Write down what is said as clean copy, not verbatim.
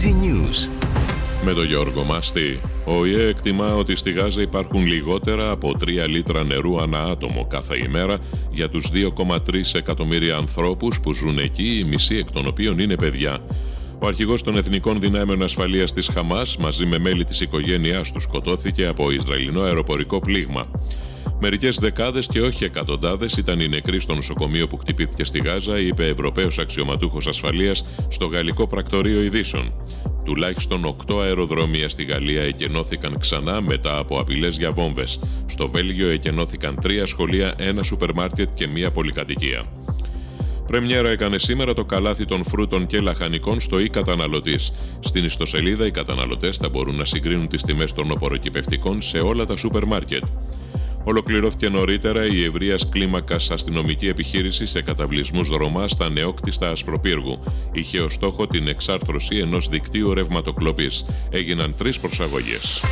Easy News. Με τον Γιώργο Μάστη, ο ΟΗΕ εκτιμά ότι στη Γάζα υπάρχουν λιγότερα από 3 λίτρα νερού ανά άτομο κάθε ημέρα για τους 2,3 εκατομμύρια ανθρώπους που ζουν εκεί, η μισή εκ των οποίων είναι παιδιά. Ο αρχηγός των Εθνικών Δυνάμεων Ασφαλείας της Χαμάς μαζί με μέλη της οικογένειάς του σκοτώθηκε από Ισραηλινό αεροπορικό πλήγμα. Μερικές δεκάδες και όχι εκατοντάδες ήταν οι νεκροί στο νοσοκομείο που χτυπήθηκε στη Γάζα, είπε Ευρωπαίος αξιωματούχος ασφαλείας στο Γαλλικό Πρακτορείο Ειδήσεων. Τουλάχιστον 8 αεροδρόμια στη Γαλλία εκενώθηκαν ξανά μετά από απειλές για βόμβες. Στο Βέλγιο εκενώθηκαν 3 σχολεία, 1 σούπερ μάρκετ και 1 πολυκατοικία. Πρεμιέρα έκανε σήμερα το καλάθι των φρούτων και λαχανικών στο e-καταναλωτής. Στην ιστοσελίδα οι καταναλωτές θα μπορούν να συγκρίνουν τις τιμές των οποροκυπευτικών σε όλα τα σούπερ μάρκετ. Ολοκληρώθηκε νωρίτερα η ευρείας κλίμακας αστυνομική επιχείρηση σε καταβλισμούς Ρωμά στα νεόκτιστα Ασπροπύργου. Είχε ως στόχο την εξάρθρωση ενός δικτύου ρευματοκλοπής. Έγιναν 3 προσαγωγές.